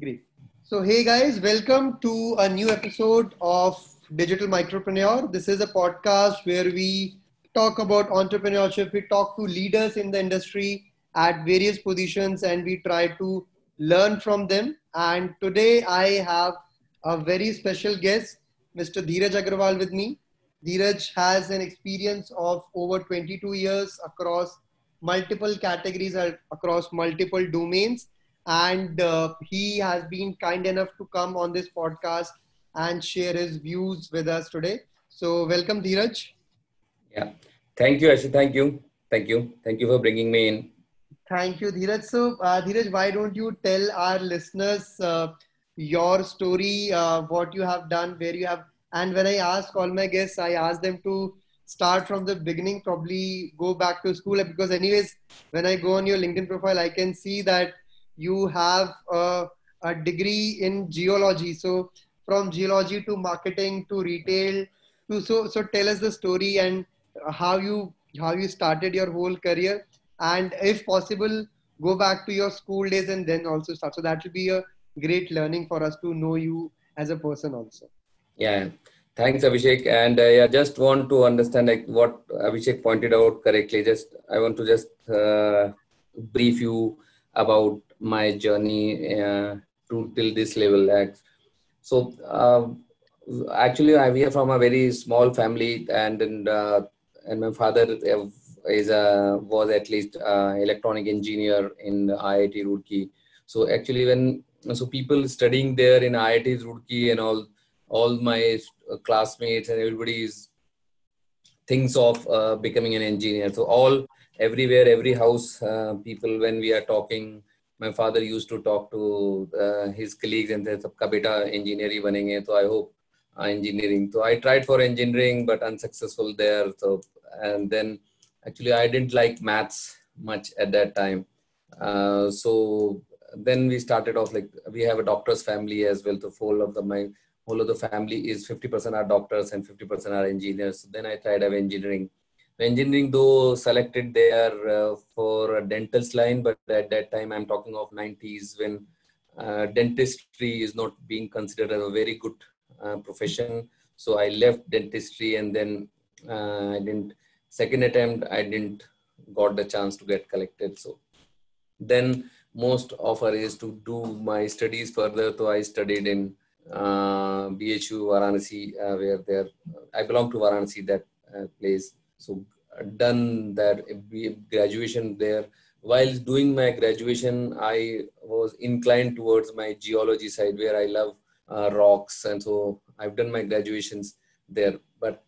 Great. So, hey guys, welcome to a new episode of Digital Micropreneur. This is a podcast where we talk about entrepreneurship. We talk to leaders in the industry at various positions and we try to learn from them. And today I have a very special guest, Mr. Dheeraj Agrawal with me. Dheeraj has an experience of over 22 years across multiple categories, across multiple domains. And he has been kind enough to come on this podcast and share his views with us today. So welcome, Dheeraj. Yeah. Thank you, Ashu. Thank you. Thank you. Thank you for bringing me in. Thank you, Dheeraj. So Dheeraj, why don't you tell our listeners your story, what you have done, where you have, and when I ask all my guests, I ask them to start from the beginning, probably go back to school, because anyways, when I go on your LinkedIn profile, I can see that you have a degree in geology. So from geology to marketing to retail, to, so tell us the story and how you started your whole career, and if possible, go back to your school days and then also start. So that will be a great learning for us to know you as a person also. Yeah, thanks Abhishek. And I just want to understand, like, what Abhishek pointed out correctly. I want to brief you about my journey till this level. So actually we are from a very small family, and my father was at least electronic engineer in IIT Roorkee. So actually people studying there in IIT Roorkee and all my classmates and everybody thinks of becoming an engineer. So everywhere, every house, people, when we are talking, my father used to talk to his colleagues and say, "Sabka beta engineering banenge." So I hope engineering. So I tried for engineering, but unsuccessful there. So, and then actually I didn't like maths much at that time. So then we started off, like, we have a doctor's family as well. So whole of the family is 50% are doctors and 50% are engineers. So then I tried engineering. Engineering, though, selected there for a dentist line, but at that time, I'm talking of 90s, when dentistry is not being considered as a very good profession. So I left dentistry, and then second attempt, I didn't got the chance to get collected. So then most offer is to do my studies further. So I studied in BHU Varanasi, I belong to Varanasi, that place. So done that graduation there. While doing my graduation, I was inclined towards my geology side, where I love rocks. And so I've done my graduations there. But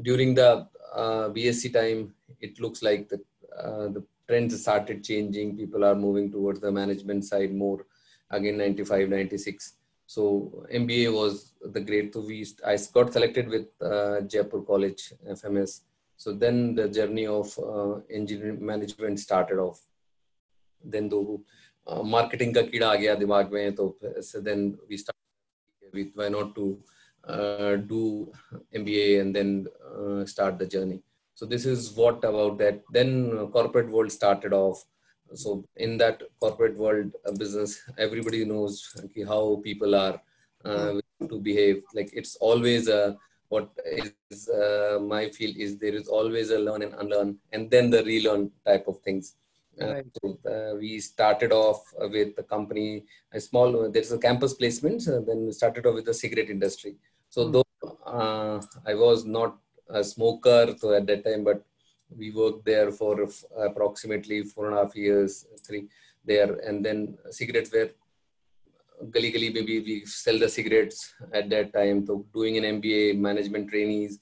during the BSc time, it looks like the trends started changing. People are moving towards the management side more, again, 95, 96. So MBA was the grade. So I got selected with Jaipur College, FMS. So then the journey of engineering management started off. Then marketing ka keeda aa gaya dimag mein, so then we started with why not to do MBA and then start the journey. So this is what about that. Then corporate world started off. So in that corporate world business, everybody knows how people are to behave. Like, it's always what is my field is there is always a learn and unlearn and then the relearn type of things. Right. So we started off with the company, there's a campus placement. Then we started off with the cigarette industry. So though I was not a smoker so at that time, but we worked there for approximately 4.5 years, 3 there. And then cigarettes were Gali maybe we sell the cigarettes at that time. So doing an MBA, management trainees,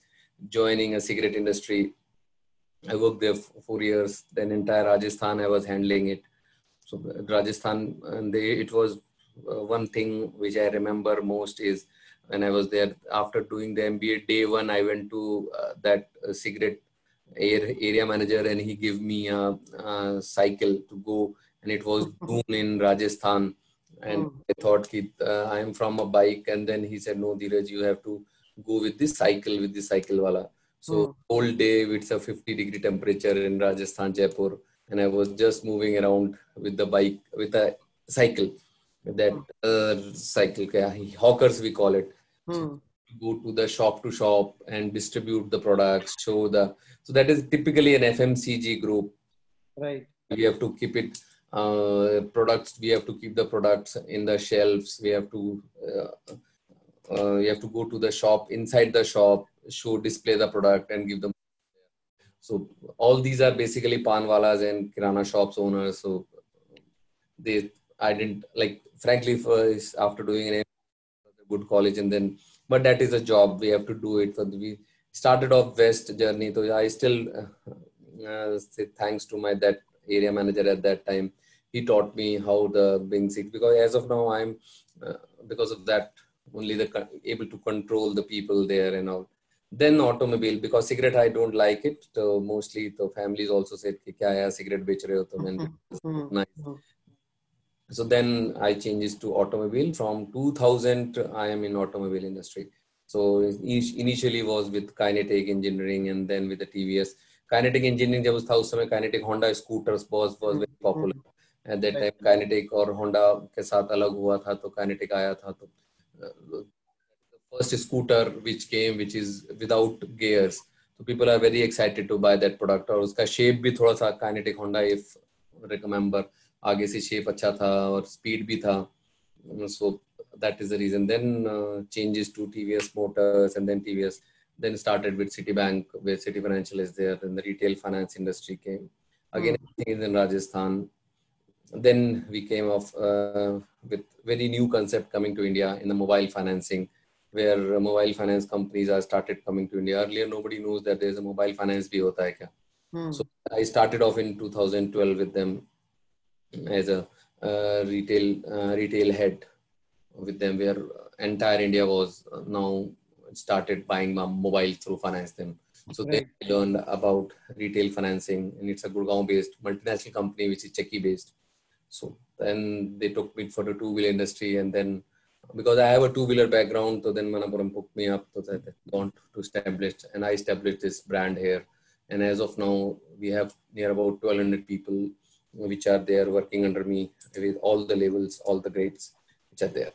joining a cigarette industry. I worked there for 4 years. Then entire Rajasthan, I was handling it. So Rajasthan, it was one thing which I remember most is when I was there after doing the MBA day one, I went to that cigarette area manager and he gave me a cycle to go, and it was noon in Rajasthan. And I thought I am from a bike, and then he said, "No, Dheeraj, you have to go with this cycle wala." So whole day it's a 50-degree temperature in Rajasthan, Jaipur, and I was just moving around with the cycle. that cycle, hawkers we call it. So go to shop and distribute the products, show the, so that is typically an FMCG group. Right. We have to keep it, products, we have to keep the products in the shelves. We have to, you have to go to the shop, inside the shop, show, display the product and give them. So all these are basically panwalas and kirana shops owners. So they, I didn't like, frankly, first after doing a good college and then, but that is a job. We have to do it. We started off West journey. So I still say thanks to my, that area manager at that time. He taught me how the being sick, because as of now, I'm because of that, only the able to control the people there and all. Then automobile, because cigarette, I don't like it. So mostly the families also said, kya hai, cigarette bech rahe ho tum, and nice. So then I changed to automobile. From 2000, I am in automobile industry. So initially was with Kinetic Engineering and then with the TVS. Kinetic Engineering, there was Kinetic Honda scooters was very popular. At that time, Kinetic or Honda ke saath alag hua tha, to Kinetic aaya tha. The first scooter which came, which is without gears. So people are very excited to buy that product. Or uska shape bhi thoda sa Kinetic Honda, if I remember. आगे से shape अच्छा था और speed भी था, so that is the reason. Then changes to TVS Motors and then TVS, then started with Citibank, where Citi Financial is there, and the retail finance industry came. Again, everything is in Rajasthan. Then we came off with very new concept coming to India in the mobile financing, where mobile finance companies are started coming to India. Earlier, nobody knows that there is a mobile finance bhi hota hai kya. So I started off in 2012 with them as a retail head with them, where entire India was now started buying mobile through finance them. So they learned about retail financing, and it's a Gurgaon based multinational company, which is Czech based. So then they took me for the two-wheeler industry, and then because I have a two-wheeler background, so then Manapuram hooked me up so that I want to establish, and I established this brand here. And as of now, we have near about 1,200 people which are there working under me with all the labels, all the grades which are there.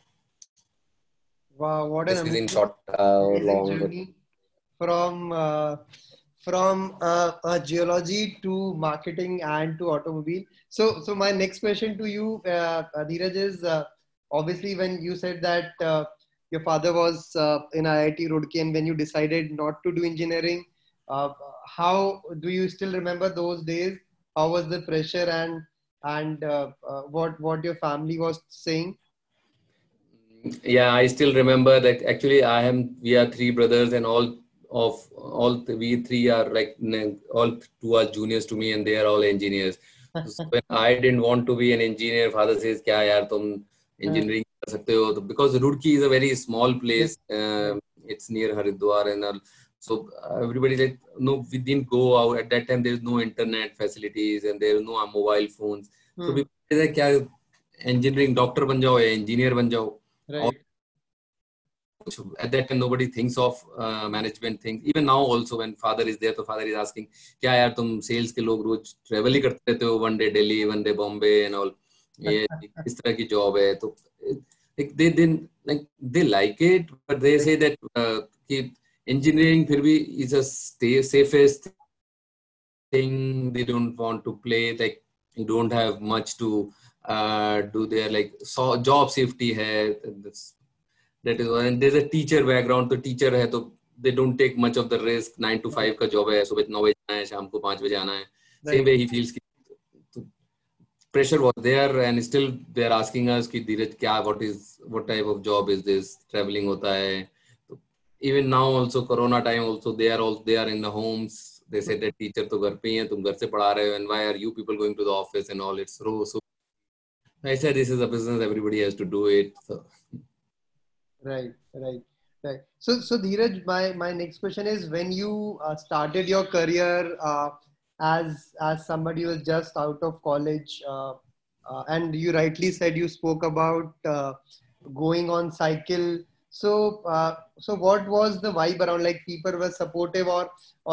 Wow, what an amazing, short, long journey from geology to marketing and to automobile. So my next question to you, Dheeraj, is obviously when you said that your father was in IIT Roorkee, and when you decided not to do engineering, how do you still remember those days? How was the pressure and what your family was saying? Yeah, I still remember that. Actually, we are three brothers, and we three are like, all two are juniors to me, and they are all engineers. So when I didn't want to be an engineer, father says, "Kya yaar, tum engineering kar sakte ho?" Because Roorkee is a very small place. It's near Haridwar and all. So everybody said, no, we didn't go out. At that time, there is no internet facilities and there is no mobile phones. So people said, kya engineering, doctor ban jao, engineer ban jao. Right. At that time, nobody thinks of management things. Even now also, when father is there, so father is asking, kya yaar, tum sales ke log roj travel hi karte ho, one day Delhi, one day Bombay and all. Ye is tarah ki job hai. So, like, they didn't, like, they like it, but they say that keep engineering phir bhi is a safest thing. They don't want to play, like you don't have much to do there, like so job safety hai. That is one. And there's a teacher background, so teacher hai, so they don't take much of the risk. 9 to 5 ka job hai, so with 9 baje aana hai, sham ko 5 baje aana hai. Same way he feels pressure was there, and still they're asking us ki Dheeraj kya, what type of job is this, traveling hota hai. Even now also, Corona time also, they are in the homes. They said that teacher to ghar pe hai, tum ghar se padha rahe ho, and why are you people going to the office and all? It's so I said, this is a business, everybody has to do it. So. Right. So Dheeraj, my next question is, when you started your career as somebody who was just out of college, and you rightly said you spoke about going on cycle. So what was the vibe around, like people were supportive, or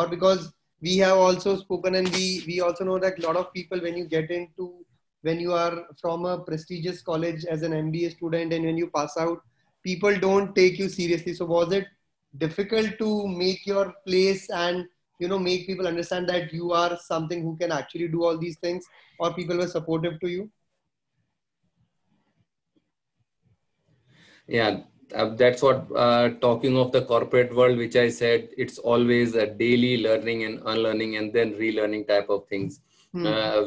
because we have also spoken and we also know that a lot of people, when you get into when you are from a prestigious college as an MBA student and when you pass out, people don't take you seriously. So was it difficult to make your place and, you know, make people understand that you are something who can actually do all these things, or people were supportive to you? Yeah, that's what talking of the corporate world, which I said, it's always a daily learning and unlearning and then relearning type of things,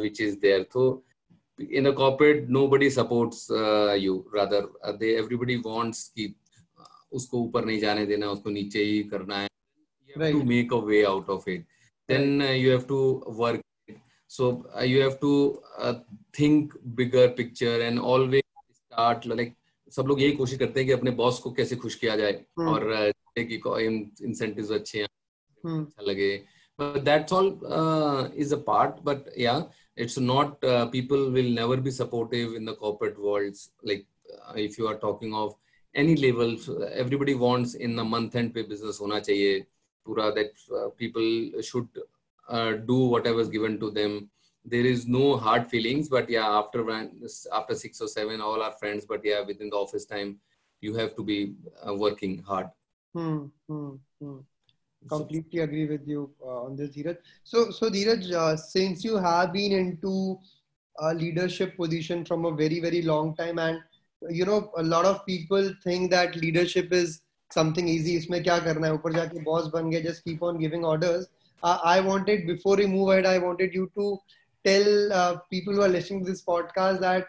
which is there. So in the corporate, nobody supports you. Rather, everybody wants ki usko upar nahi jaane dena, usko niche hi karna hai. You have to make a way out of it. Then you have to work. So you have to think bigger picture and always start like. सब लोग यही कोशिश करते हैं कि अपने boss को कैसे खुश किया जाए और कि इंसेंटिव्स अच्छे हैं, अच्छा लगे. But that's all is a part. But yeah, it's not. People will never be supportive in the corporate worlds. Like if you are talking of any level, everybody wants in the month-end pay business होना चाहिए. पूरा that people should do whatever is given to them. There is no hard feelings, but yeah, after 6 or 7, all are friends. But yeah, within the office time, you have to be working hard. Completely agree with you on this, Dheeraj. So Dheeraj, since you have been into a leadership position from a very, very long time, and you know, a lot of people think that leadership is something easy. Isme kya karna hai? Upar jaake boss ban gaye, just keep on giving orders. I wanted, before we move ahead, I wanted you to tell people who are listening to this podcast that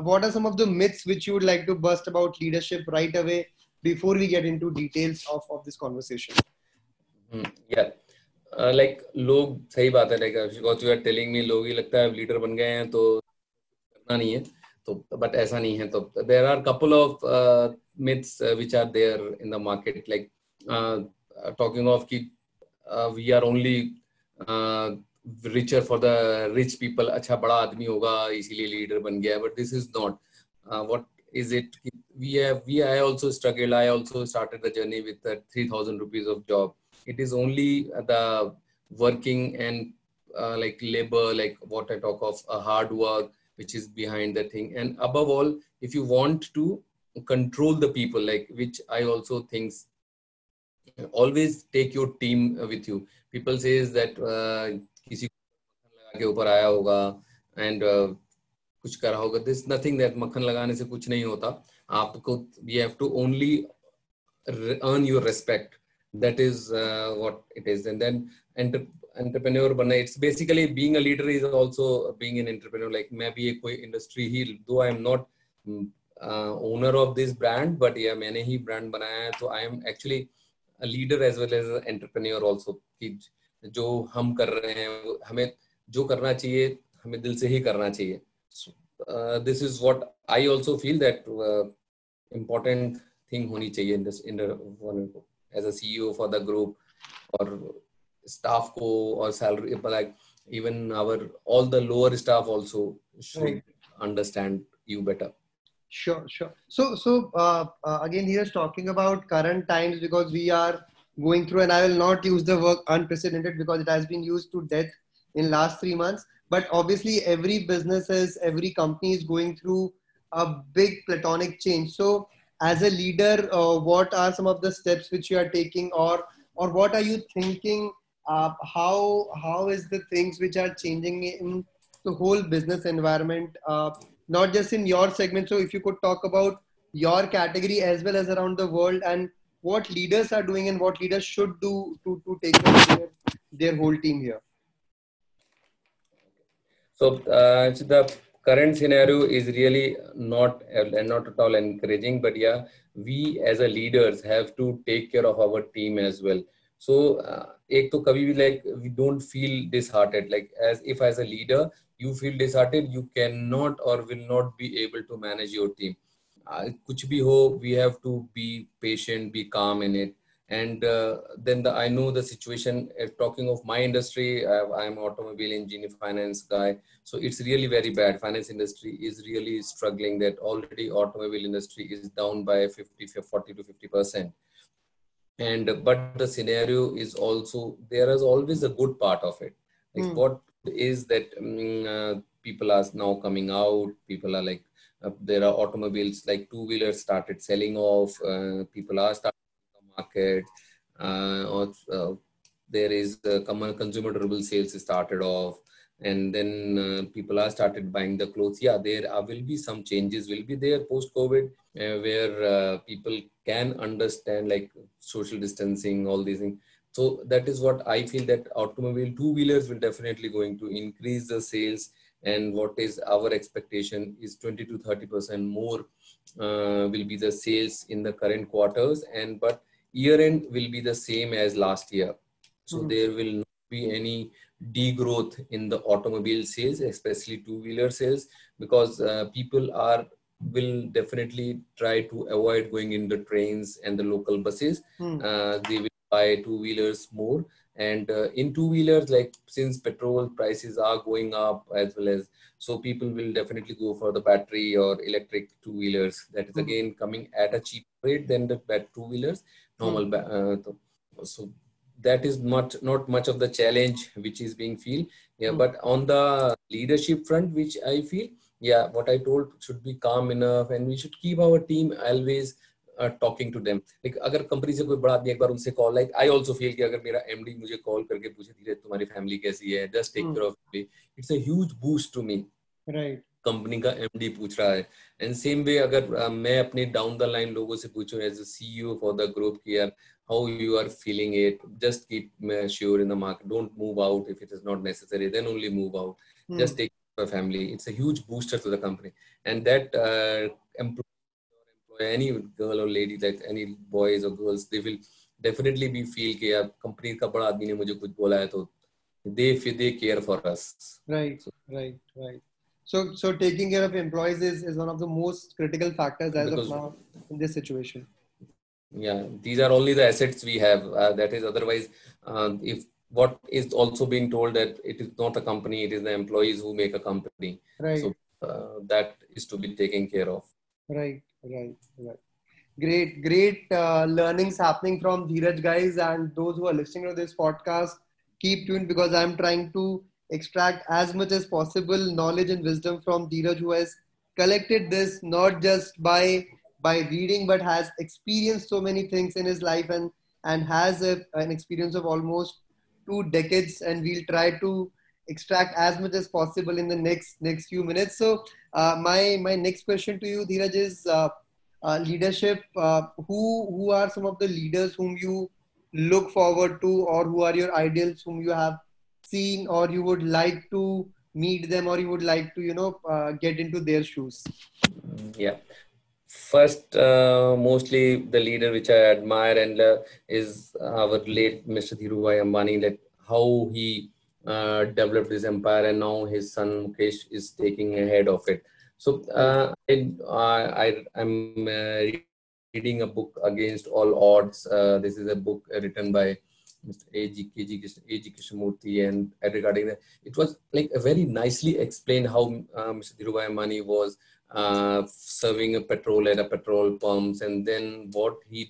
what are some of the myths which you would like to bust about leadership right away before we get into details of this conversation. Yeah, like लोग सही बात है like because you are telling me लोग ही लगता है leader बन गए हैं तो करना नहीं है तो but ऐसा नहीं है तो there are couple of myths which are there in the market like talking of कि we are only richer for the rich people. अच्छा बड़ा आदमी होगा इसीलिए लीडर बन गया. But this is not. What is it? I also struggled. I also started the journey with 3,000 rupees of job. It is only the working and like labor, like what I talk of, hard work, which is behind the thing. And above all, if you want to control the people, like which I also think. Always take your team with you. People says that किसी को मक्खन लगा के ऊपर आया होगा and कुछ करा होगा. There's nothing that मक्खन लगाने से कुछ नहीं होता. आपको you have to only earn your respect. That is what it is. And then entrepreneur बनना. It's basically being a leader is also being an entrepreneur. Like मैं भी एक कोई industry he though I am not owner of this brand, but yeah मैंने ही brand बनाया है. So I am actually a leader as well as an entrepreneur also. कि जो हम कर रहे हैं हमें जो करना चाहिए हमें दिल से ही करना चाहिए. This is what I also feel that important thing होनी चाहिए in this as a CEO for the group और staff को और salary like even our all the lower staff also should understand you better. Sure. So again, Dheeraj talking about current times because we are going through, and I will not use the word unprecedented because it has been used to death in last 3 months. But obviously, every company is going through a big platonic change. So, as a leader, what are some of the steps which you are taking, or what are you thinking? How is the things which are changing in the whole business environment? Not just in your segment. So if you could talk about your category as well as around the world and what leaders are doing and what leaders should do to take their whole team here. So the current scenario is really not at all encouraging, but yeah, we as a leaders have to take care of our team as well. So ek to kabhi bhi like we don't feel disheartened. Like as a leader, you feel disheartened, you cannot or will not be able to manage your team. Kuch bhi ho, we have to be patient, be calm in it. And then I know the situation, talking of my industry, I'm automobile engineer, finance guy. So it's really very bad. Finance industry is really struggling that already automobile industry is down by 40 to 50%. But the scenario is also, there is always a good part of it. Like what is that people are now coming out. People are like, there are automobiles like two-wheelers started selling off. People are starting the market. There is consumer durable sales started off. And then people are started buying the clothes. Yeah, there will be some changes will be there post-COVID where people can understand like social distancing, all these things. So that is what I feel, that automobile two-wheelers will definitely going to increase the sales. And what is our expectation is 20 to 30% more will be the sales in the current quarters. And but year end will be the same as last year. So there will not be any degrowth in the automobile sales, especially two-wheeler sales, because people will definitely try to avoid going in the trains and the local buses. They will buy two-wheelers more. And in two-wheelers, like since petrol prices are going up as well as, so people will definitely go for the battery or electric two-wheelers. That is again coming at a cheaper rate than the two-wheelers, normal. So that is not much of the challenge which is being feel. Yeah, but on the leadership front, which I feel, yeah, what I told should be calm enough, and we should keep our team always talking to them. Like, अगर company से कोई बड़ा आदमी एक बार उनसे call, like I also feel कि अगर मेरा MD मुझे call करके पूछे धीरज तुम्हारी family कैसी है, just take care of me. It's a huge boost to me. Right. Company का MD पूछ रहा है. And same way अगर मैं अपने down the line लोगों से पूछूं as a CEO for the group कि यार how you are feeling it, just keep sure in the market, don't move out if it is not necessary, then only move out, just take care of your family. It's a huge booster to the company. And that employee, any girl or lady, like any boys or girls, they will definitely be feel कि यार company का बड़ा आदमी ने मुझे कुछ बोला है तो they care for us. Right, right, right. So taking care of employees is one of the most critical factors as of now in this situation. Yeah, these are only the assets we have. That is, otherwise, if what is also being told that it is not a company, it is the employees who make a company. Right. So that is to be taken care of. Right, right, right. Great, great learnings happening from Dheeraj, guys, and those who are listening to this podcast. Keep tuned, because I'm trying to extract as much as possible knowledge and wisdom from Dheeraj, who has collected this not just by reading, but has experienced so many things in his life and has an experience of almost 2 decades, and we'll try to extract as much as possible in the next few minutes. So my next question to you, Dheeraj, is leadership. Who are some of the leaders whom you look forward to, or who are your ideals whom you have seen, or you would like to meet them, or you would like to, get into their shoes? Yeah. First, mostly the leader which I admire and is our late Mr. Dhirubhai Ambani, that how he developed his empire, and now his son Mukesh is taking ahead of it. So I'm reading a book, Against All Odds. This is a book written by Mr. A. G. Krishnamurti, and regarding that, it was like a very nicely explained how Mr. Dhirubhai Ambani was serving a petrol at a petrol pumps, and then what he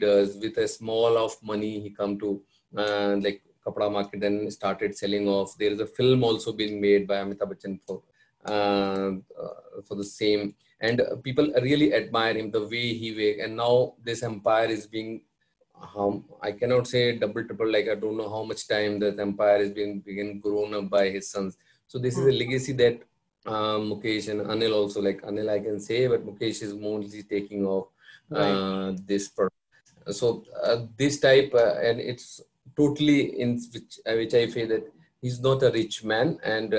does with a small of money, he come to like kapda market and started selling off. There is a film also being made by Amitabh Bachchan for the same, and people really admire him the way he works. And now this empire is being, I cannot say triple, like I don't know how much time that empire is being grown up by his sons. So this is a legacy that Mukesh and Anil also, like Anil I can say, but Mukesh is mostly taking off this product. So this type, and it's totally in which I feel that he's not a rich man, and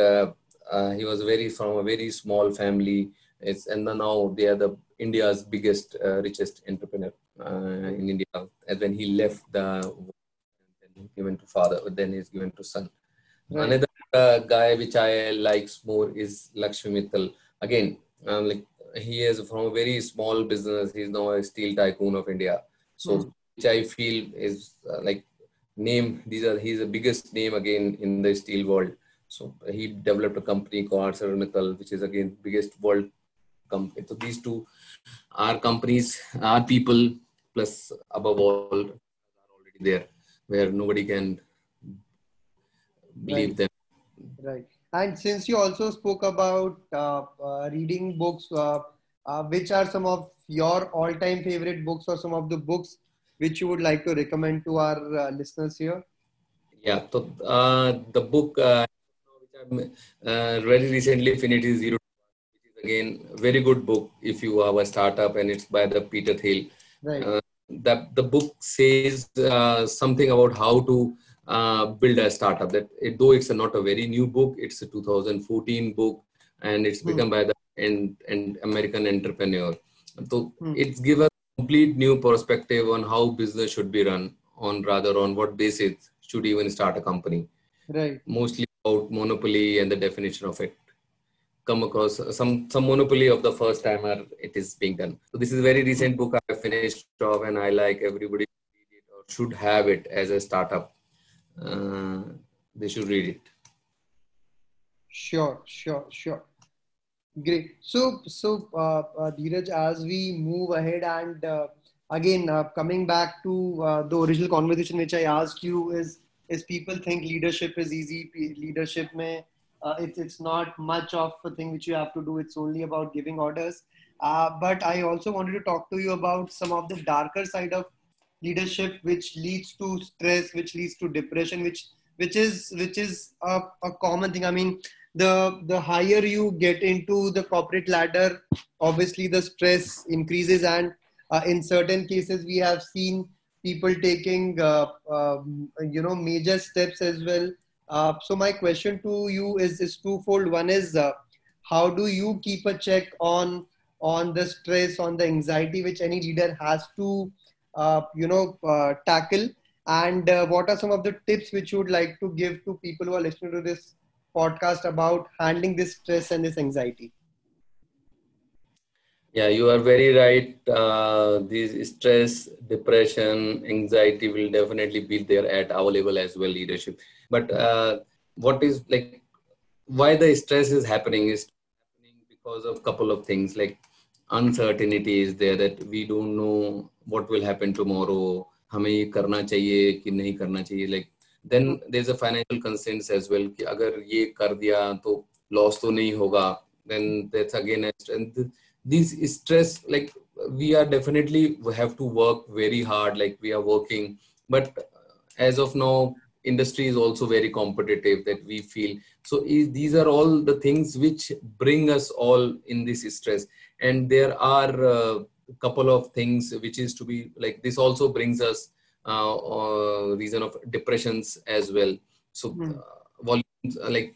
he was from a very small family. And now they are the India's biggest, richest entrepreneur in India. And when he left then given to father, then he's given to son. Right. Another guy which I likes more is Lakshmi Mittal. Again, like he is from a very small business. He's now a steel tycoon of India. So which I feel is like name. He's the biggest name again in the steel world. So he developed a company called Arcelor Mittal, which is again biggest world company. So these two are companies, are people, plus above all are already there, where nobody can believe them. Right. And since you also spoke about reading books, which are some of your all-time favorite books or some of the books which you would like to recommend to our listeners here? Yeah, so the book which I very recently finished is Zero to One, which is again a very good book if you have a startup, and it's by the Peter Thiel. Right. The book says something about how to build a startup. That it, though it's not a very new book, it's a 2014 book, and it's become by the and American entrepreneur. So it's give a complete new perspective on how business should be run, on rather on what basis should even start a company. Right. Mostly about monopoly and the definition of it. Come across some monopoly of the first timer it is being done. So this is a very recent book I finished off, and I like everybody read it or should have it as a startup. They should read it. Sure. Great. So Dheeraj, as we move ahead and again coming back to the original conversation which I asked you is people think leadership is easy. Leadership mein it's not much of a thing which you have to do. It's only about giving orders. But I also wanted to talk to you about some of the darker side of leadership, which leads to stress, which leads to depression, which is a common thing. I mean, the higher you get into the corporate ladder, obviously the stress increases, and in certain cases we have seen people taking major steps as well. So my question to you is twofold. One is how do you keep a check on the stress, on the anxiety which any leader has to tackle, and what are some of the tips which you would like to give to people who are listening to this podcast about handling this stress and this anxiety? Yeah, you are very right. This stress, depression, anxiety will definitely be there at our level as well, leadership. But why the stress is happening because of a couple of things. Like uncertainty is there, that we don't know what will happen tomorrow. हमें ये करना चाहिए कि नहीं करना चाहिए. Like then there's a financial concerns as well. कि अगर ये कर दिया तो loss तो नहीं होगा. Then that's again and this stress, like we are definitely have to work very hard, like we are working, but as of now industry is also very competitive that we feel. So these are all the things which bring us all in this stress. And there are a couple of things which is to be like this also brings us reason of depressions as well. So volumes like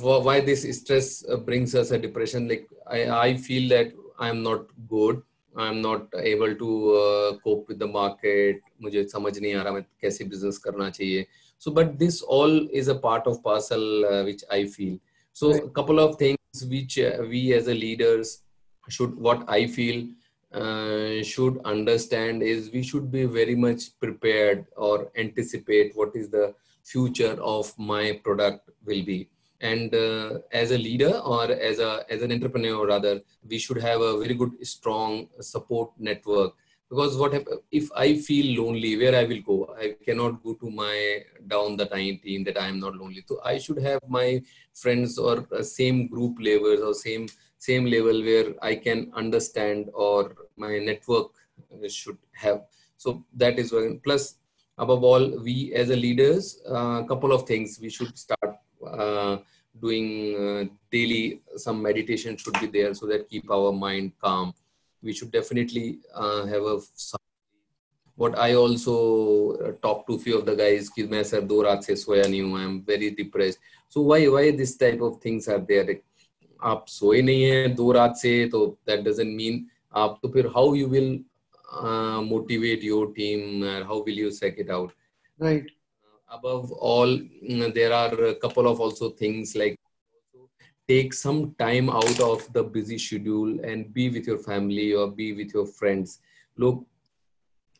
why this stress brings us a depression. Like I feel that I'm not good. I'm not able to cope with the market. मुझे समझ नहीं आ रहा मैं कैसे business करना चाहिए. So, but this all is a part of parcel which I feel. So, right. A couple of things which we as a leaders should, what I feel, should understand is we should be very much prepared or anticipate what is the future of my product will be. And as a leader or as an entrepreneur rather, we should have a very good strong support network. Because what if I feel lonely, where I will go? I cannot go to my down the line team that I am not lonely. So I should have my friends or same group levels or same level where I can understand, or my network should have. So that is one. Plus, above all, we as a leaders, couple of things we should start doing daily. Some meditation should be there so that keep our mind calm. We should definitely have a what I also talk to few of the guys ki main sir 2 raat se soya nahi hu, I am very depressed. So why this type of things are there? Like, aap soye nahi hai 2 raat se, to that doesn't mean aap to, phir how you will motivate your team, how will you check it out? Right. Above all, there are a couple of also things like take some time out of the busy schedule and be with your family or be with your friends. Look,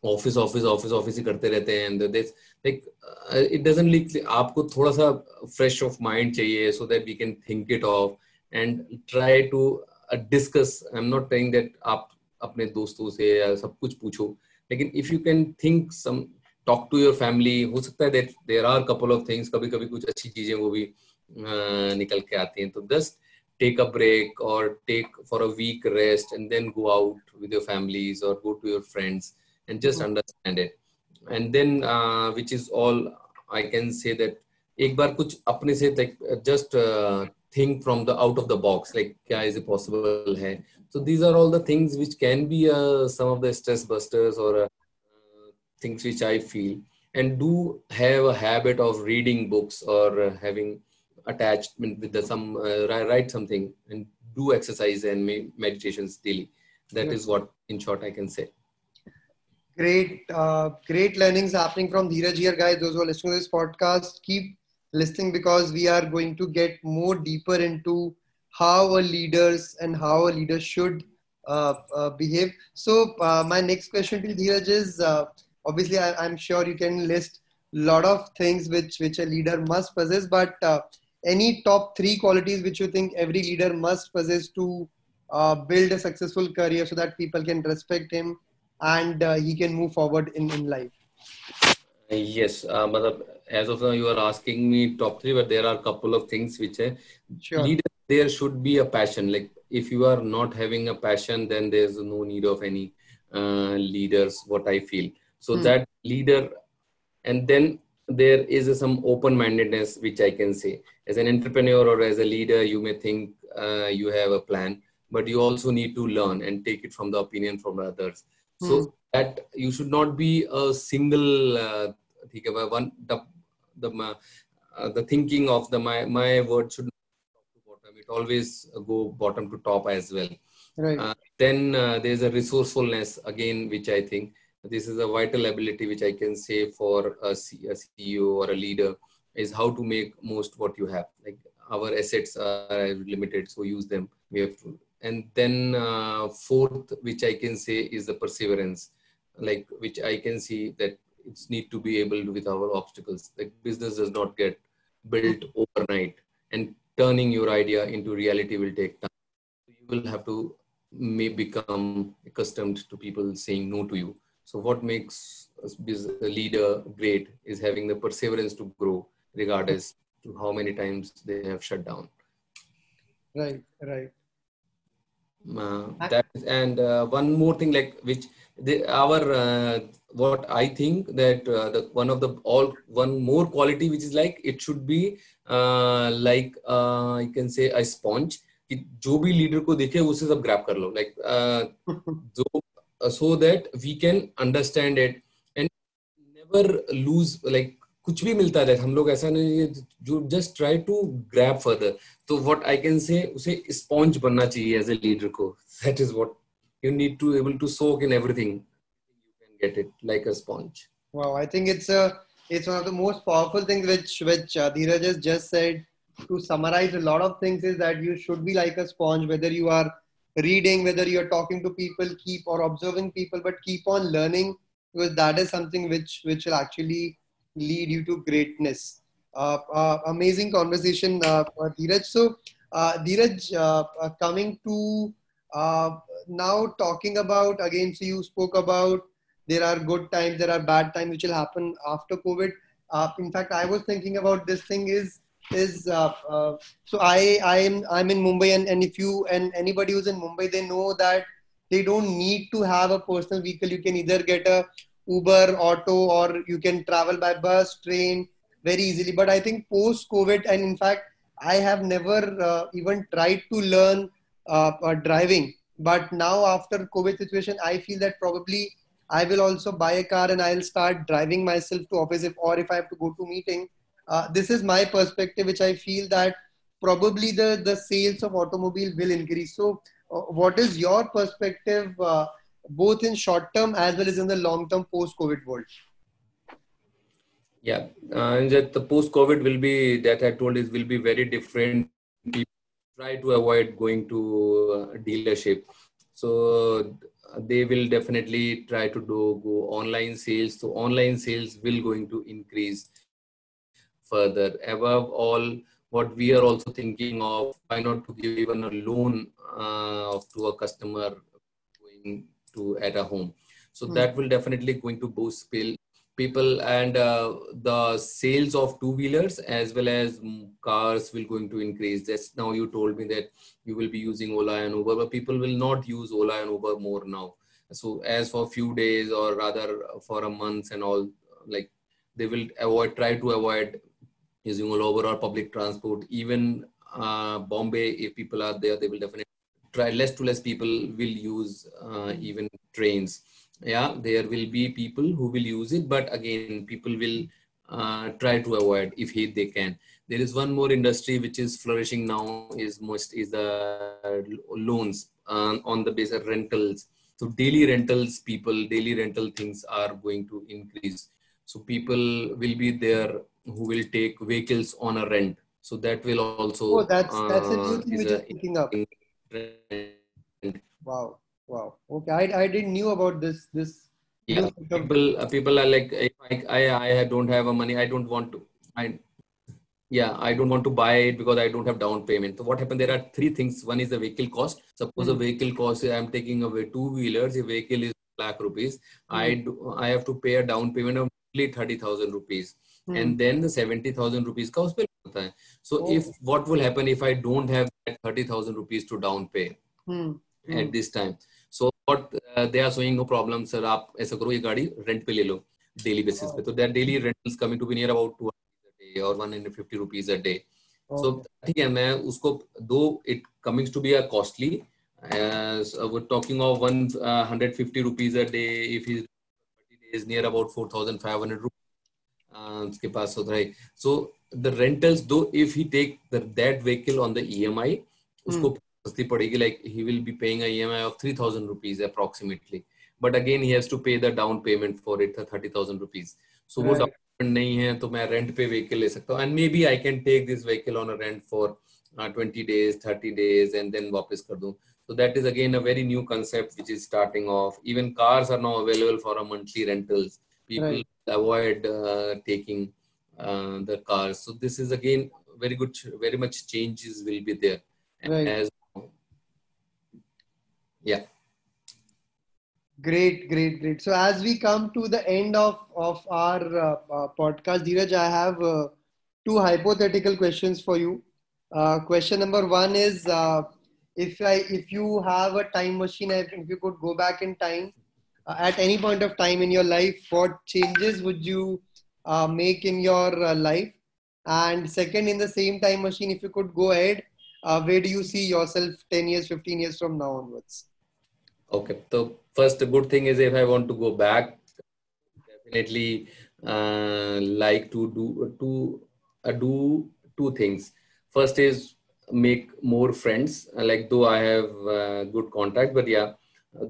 office karte rehte hain. That's like it doesn't look. Aapko thoda sa fresh of mind chahiye so that we can think it off and try to discuss. I'm not saying that aap apne doston se sab kuch pucho, lekin if you can think some. Talk to your family. हो सकता है that there are couple of things. कभी-कभी कुछ अच्छी चीजें वो भी निकल के आती हैं. तो just take a break or take for a week rest and then go out with your families or go to your friends and just understand it. And then which is all I can say that एक बार कुछ अपने से like just think from the out of the box, like क्या is it possible है. So these are all the things which can be some of the stress busters or things which I feel. And do have a habit of reading books or having attachment with the, some write something and do exercise and meditations daily. That is what, in short, I can say. Great, great learnings happening from Dheeraj here, guys. Those who are listening to this podcast, keep listening because we are going to get more deeper into how a leaders and how a leader should behave. So my next question to Dheeraj is. Obviously, I'm sure you can list a lot of things which a leader must possess, but any top 3 qualities which you think every leader must possess to build a successful career so that people can respect him and he can move forward in life? Yes, but as of now, you are asking me top 3, but there are a couple of things which leader, there should be a passion. Like if you are not having a passion, then there's no need of any leaders, what I feel. So that leader, and then there is some open-mindedness, which I can say. As an entrepreneur or as a leader, you may think you have a plan, but you also need to learn and take it from the opinion from others. So that you should not be a single, the thinking of my word should not be top to bottom. It always go bottom to top as well. Right. Then there's a resourcefulness again, which I think. This is a vital ability which I can say for a CEO or a leader is how to make most what you have. Like our assets are limited, so use them. We have to. And then 4th, which I can say is the perseverance, like which I can see that it's need to be able to with our obstacles. Like business does not get built overnight and turning your idea into reality will take time. You will have to become accustomed to people saying no to you. So what makes a leader great is having the perseverance to grow regardless to how many times they have shut down. Right, right. That is, and one more thing, like which what I think that one more quality which is like it should be like I can say a sponge. कि जो भी leader को देखे उसे सब grab कर लो. Like so that we can understand it and never lose, like कुछ भी मिलता है हम लोग ऐसा नहीं जो just try to grab further. So what I can say उसे sponge बनना चाहिए as a leader को. That is what you need to able to soak in everything. You can get it like a sponge. Wow, I think it's one of the most powerful things which Dheeraj has just said. To summarize a lot of things is that you should be like a sponge, whether you are reading, whether you're talking to people, keep or observing people, but keep on learning because that is something which will actually lead you to greatness. Amazing conversation, Dheeraj. So, Dheeraj, coming to now talking about, again, so you spoke about there are good times, there are bad times which will happen after COVID. In fact, I was thinking about this thing so I'm in Mumbai and if you and anybody who's in Mumbai, they know that they don't need to have a personal vehicle. You can either get a Uber, auto, or you can travel by bus, train very easily. But I think post-COVID, and in fact, I have never even tried to learn driving. But now after COVID situation, I feel that probably I will also buy a car and I'll start driving myself to office if I have to go to meeting. This is my perspective, which I feel that probably the sales of automobile will increase. So what is your perspective, both in short term as well as in the long term post-COVID world? Yeah, and that the post-COVID will be, that I told is will be very different. People try to avoid going to a dealership. So they will definitely try to go online sales. So online sales will going to increase. Further, above all, what we are also thinking of, why not to give even a loan to a customer going to at a home. So that will definitely going to boost people, and the sales of two-wheelers as well as cars will going to increase. That's now you told me that you will be using Ola and Uber, but people will not use Ola and Uber more now. So as for a few days or rather for a month and all, like they will avoid, try to avoid using Ola, Uber or public transport. Even Bombay, if people are there, they will definitely try, less to less people will use even trains. Yeah, there will be people who will use it, but again, people will try to avoid if they can. There is one more industry which is flourishing now is the loans on the basis of rentals. So daily rentals, daily rental things are going to increase. So people will be there who will take vehicles on a rent. So that will also. Oh, that's a new thing which is picking up. Wow. Wow. Okay. I didn't knew about this. Yeah. People are like, I don't have a money. I don't want to. I don't want to buy it because I don't have down payment. So what happened? There are three things. One is the vehicle cost. Suppose a vehicle cost. I'm taking away two-wheelers. A vehicle is ₹1 lakh. I have to pay a down payment of only 30,000 rupees, and then the 70,000 rupees cost bill. So what will happen if I don't have that 30,000 rupees to down pay at this time? So what they are saying, no problem, sir. आप ऐसा करो ये गाड़ी rent पे ले लो daily basis पे. So their daily rentals coming to be near about ₹200 a day or ₹150 a day. So ठीक है मैं उसको though it coming to be a costly. So we're talking of ₹150 a day if he is near about 4,500. उसके पास होता है. So the rentals though if he take that vehicle on the EMI, उसको like he will be paying an EMI of ₹3,000 approximately, but again he has to pay the down payment for it, 30,000 rupees. So वो down payment नहीं है तो मैं rent पे vehicle ले सकता हूँ, and maybe I can take this vehicle on a rent for 20 days, 30 days, and then वापस कर दूँ. So that is again a very new concept which is starting off. Even cars are now available for a monthly rentals. People avoid taking the cars. So this is again very good, very much changes will be there. As yeah, great. So as we come to the end of our podcast, Dheeraj, I have two hypothetical questions for you. Question number one is, if you have a time machine, if you could go back in time at any point of time in your life, what changes would you make in your life? And second, in the same time machine, if you could go ahead, where do you see yourself 10 years, 15 years from now onwards? Okay. So first, the good thing is if I want to go back, definitely like to do two things. First is make more friends. Like though I have good contact, but yeah,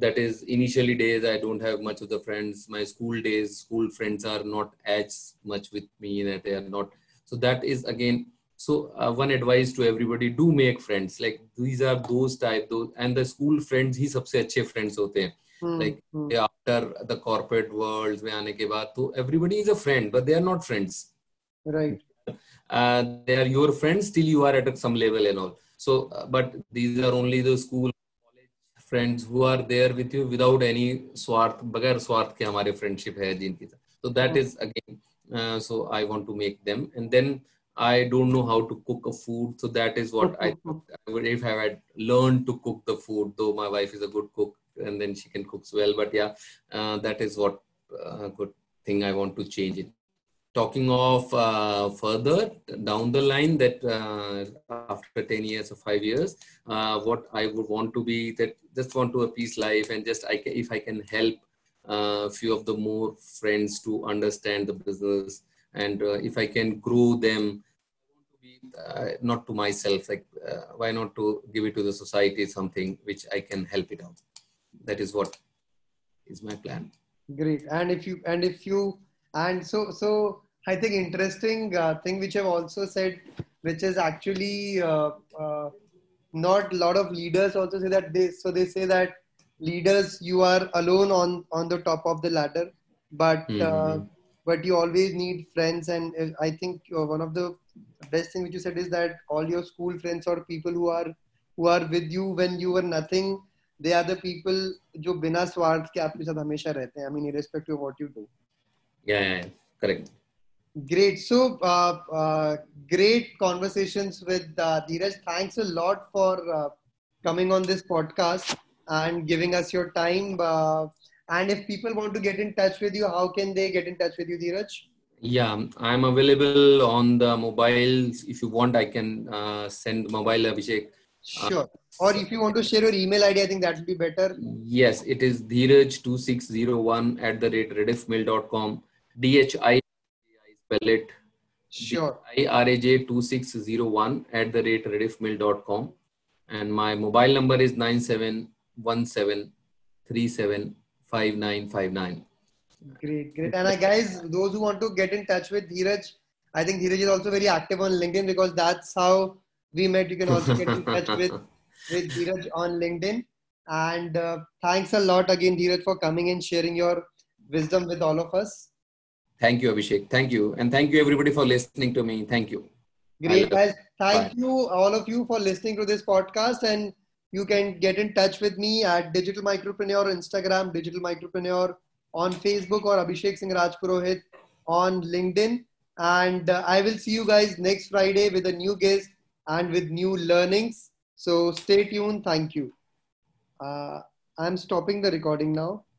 that is initially days I don't have much of the friends. My school days, school friends are not as much with me, that they are not. So that is again. So one advice to everybody: do make friends. Like these are those type those, and the school friends ही सबसे अच्छे friends होते हैं. Like after the corporate world में आने के बाद, तो everybody is a friend, but they are not friends. Right. They are your friends till you are at some level and all. So, but these are only the school, college friends who are there with you without any स्वार्थ, बगैर स्वार्थ के हमारे friendship है जिनके साथ. So that is again. So I want to make them, and then. I don't know how to cook a food, so that is what I would if I had learned to cook the food. Though my wife is a good cook, and then she can cook well. But yeah, that is what good thing I want to change it. Talking of further down the line, that after 10 years or 5 years, what I would want to be that just want to appease life and just if I can help few of the more friends to understand the business. And if I can grow them, not to myself, like why not to give it to the society, something which I can help it out. That is what is my plan. Great. And so I think interesting thing which I've also said, which is actually not a lot of leaders also say that they say that leaders, you are alone on the top of the ladder, but. But you always need friends, and I think one of the best thing which you said is that all your school friends or people who are with you when you were nothing, they are the people जो बिना स्वार्थ के आपके साथ हमेशा रहते हैं. I mean, irrespective of what you do. Yeah, correct. Great. So great conversations with Dheeraj. Thanks a lot for coming on this podcast and giving us your time. And if people want to get in touch with you, how can they get in touch with you, Dheeraj? Yeah, I'm available on the mobiles. If you want, I can send mobile Abhishek. Sure. Or if you want to share your email ID, I think that will be better. Yes, it is dheeraj2601@redfmail.com. DHI spell it. Sure. iraj2601@redfmail.com. And my mobile number is 9717375959. Great. And guys, those who want to get in touch with Dheeraj, I think Dheeraj is also very active on LinkedIn because that's how we met. You can also get in touch with Dheeraj on LinkedIn. And thanks a lot again, Dheeraj, for coming and sharing your wisdom with all of us. Thank you, Abhishek. Thank you. And thank you everybody for listening to me. Thank you. Great, guys. Thank you all of you for listening to this podcast. And you can get in touch with me at Digital Micropreneur on Instagram, Digital Micropreneur on Facebook, or Abhishek Singh Rajpurohit on LinkedIn. And I will see you guys next Friday with a new guest and with new learnings. So stay tuned. Thank you. I'm stopping the recording now.